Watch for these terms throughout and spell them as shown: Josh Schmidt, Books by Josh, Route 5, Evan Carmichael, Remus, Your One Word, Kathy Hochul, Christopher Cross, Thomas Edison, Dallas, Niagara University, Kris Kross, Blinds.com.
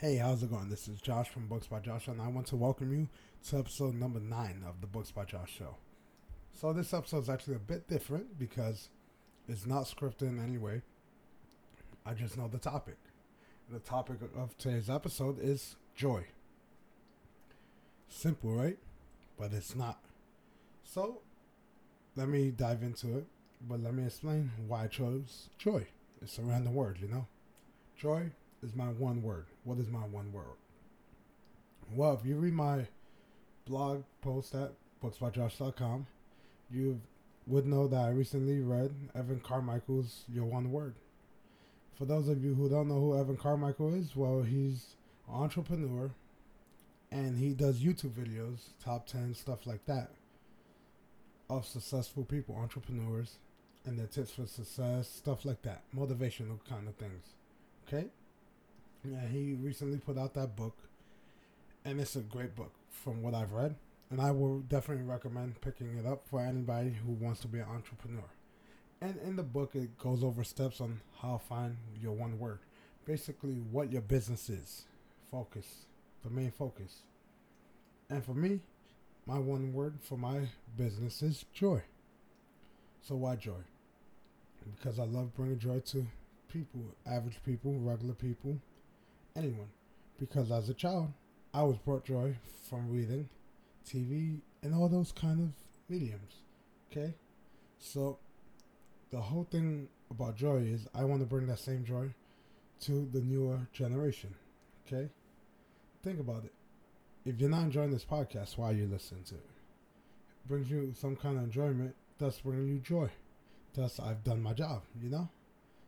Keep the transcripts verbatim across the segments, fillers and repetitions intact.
Hey, how's it going? This is Josh from Books by Josh, and I want to welcome you to episode number nine of the Books by Josh show. So this episode is actually a bit different because it's not scripted in any way. I just know the topic. The topic of today's episode is joy. Simple, right? But it's not. So let me dive into it, but let me explain why I chose joy. It's a random word, you know? Joy is my one word. What is my one word? Well, if you read my blog post at books by josh dot com, you would know that I recently read Evan Carmichael's Your One Word. For those of you who don't know who Evan Carmichael is, well, he's an entrepreneur and he does YouTube videos, top ten, stuff like that, of successful people, entrepreneurs, and their tips for success, stuff like that, motivational kind of things. Okay? Yeah, he recently put out that book, and it's a great book from what I've read, and I will definitely recommend picking it up for anybody who wants to be an entrepreneur. And in the book, it goes over steps on how to find your one word, basically what your business is, focus, the main focus. And for me, my one word for my business is joy. So why joy? Because I love bringing joy to people, average people, regular people, anyone, because as a child, I was brought joy from reading, T V, and all those kind of mediums, okay? So, the whole thing about joy is I want to bring that same joy to the newer generation, okay? Think about it. If you're not enjoying this podcast, why are you listening to it? It brings you some kind of enjoyment, thus bringing you joy. Thus, I've done my job, you know?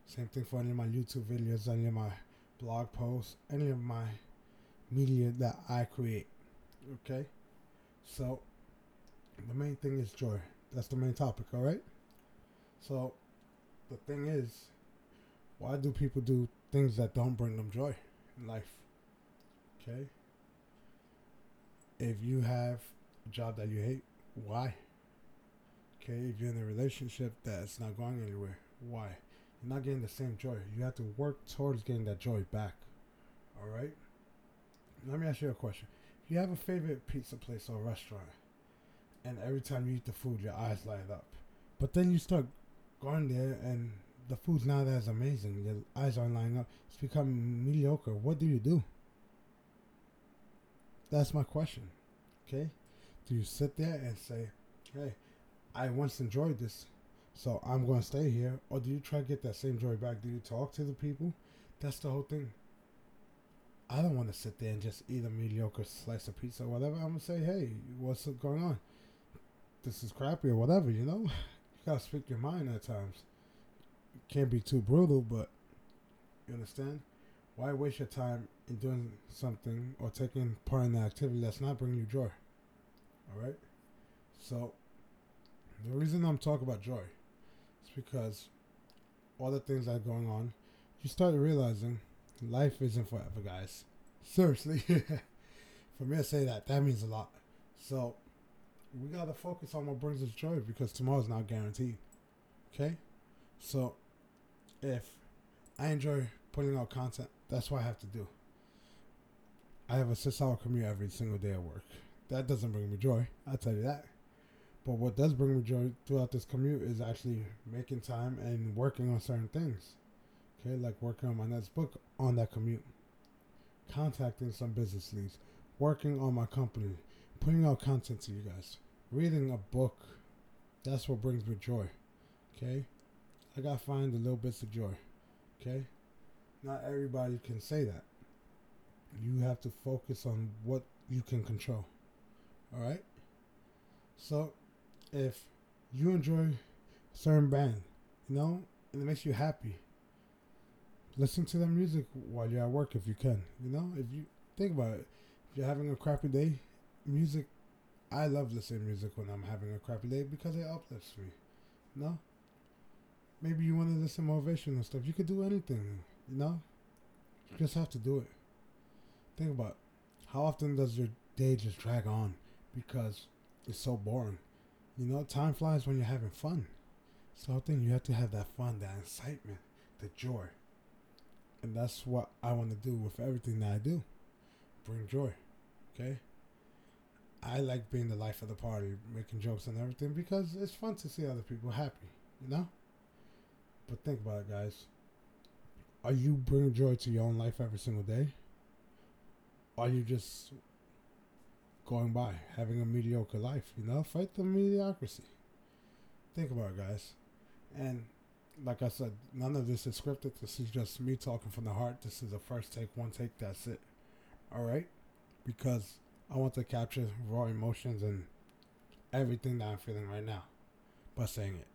Same thing for any of my YouTube videos, any of my blog posts, any of my media that I create, okay? So, the main thing is joy. That's the main topic, all right? So, the thing is, why do people do things that don't bring them joy in life, okay? If you have a job that you hate, why? Okay, if you're in a relationship that's not going anywhere, why? You're not getting the same joy. You have to work towards getting that joy back. Alright? Let me ask you a question. If you have a favorite pizza place or restaurant, and every time you eat the food, your eyes light up. But then you start going there, and the food's not as amazing. Your eyes aren't lighting up. It's becoming mediocre. What do you do? That's my question. Okay? Do you sit there and say, hey, I once enjoyed this, so I'm going to stay here? Or do you try to get that same joy back? Do you talk to the people? That's the whole thing. I don't want to sit there and just eat a mediocre slice of pizza or whatever. I'm going to say, hey, what's going on? This is crappy or whatever, you know? You got to speak your mind at times. You can't be too brutal, but you understand? Why waste your time in doing something or taking part in an activity that's not bringing you joy? Alright? So, the reason I'm talking about joy, because all the things that are going on, you start realizing life isn't forever, guys. Seriously. For me to say that, that means a lot. So, we got to focus on what brings us joy, because tomorrow's not guaranteed. Okay? So, if I enjoy putting out content, that's what I have to do. I have a six-hour commute every single day at work. That doesn't bring me joy, I'll tell you that. But what does bring me joy throughout this commute is actually making time and working on certain things. Okay, like working on my next book on that commute. Contacting some business leads. Working on my company. Putting out content to you guys. Reading a book. That's what brings me joy. Okay? I gotta find the little bits of joy. Okay? Not everybody can say that. You have to focus on what you can control. Alright? So, if you enjoy a certain band, you know, and it makes you happy, listen to that music while you're at work if you can, you know? If you think about it, if you're having a crappy day, music, I love listening to music when I'm having a crappy day because it uplifts me, you know? Maybe you want to listen to motivational stuff. You could do anything, you know? You just have to do it. Think about it. How often does your day just drag on because it's so boring? You know, time flies when you're having fun. So I think you have to have that fun, that excitement, the joy. And that's what I want to do with everything that I do. Bring joy. Okay? I like being the life of the party, making jokes and everything, because it's fun to see other people happy, you know? But think about it, guys. Are you bringing joy to your own life every single day? Are you just going by, having a mediocre life, you know? Fight the mediocrity. Think about it, guys. And like I said, none of this is scripted. This is just me talking from the heart. This is a first take, one take, that's it. All right? Because I want to capture raw emotions and everything that I'm feeling right now by saying it.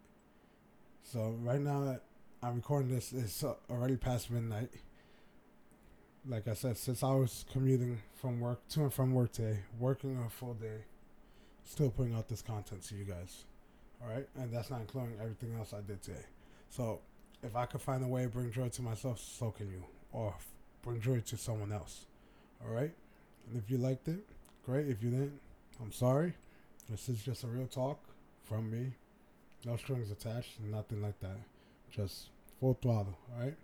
So right now that I'm recording this, it's already past midnight. Like I said, since I was commuting from work, to and from work today, working a full day, still putting out this content to you guys. All right? And that's not including everything else I did today. So if I could find a way to bring joy to myself, so can you. Or bring joy to someone else. All right? And if you liked it, great. If you didn't, I'm sorry. This is just a real talk from me. No strings attached, nothing like that. Just full throttle, all right?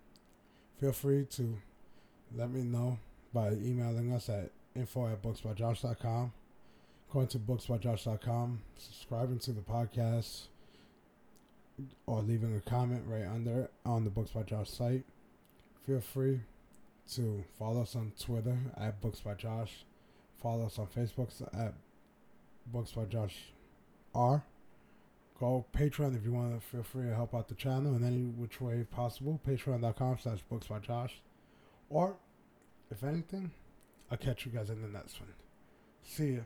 Feel free to let me know by emailing us at info at books by josh dot com. Going to books by josh dot com, subscribing to the podcast, or leaving a comment right under on the Books by Josh site. Feel free to follow us on Twitter at Books by Josh. Follow us on Facebook at Books by Josh R. Go Patreon if you want to. Feel free to help out the channel in any which way possible. Patreon dot com slash Books by Josh. Or, if anything, I'll catch you guys in the next one. See ya.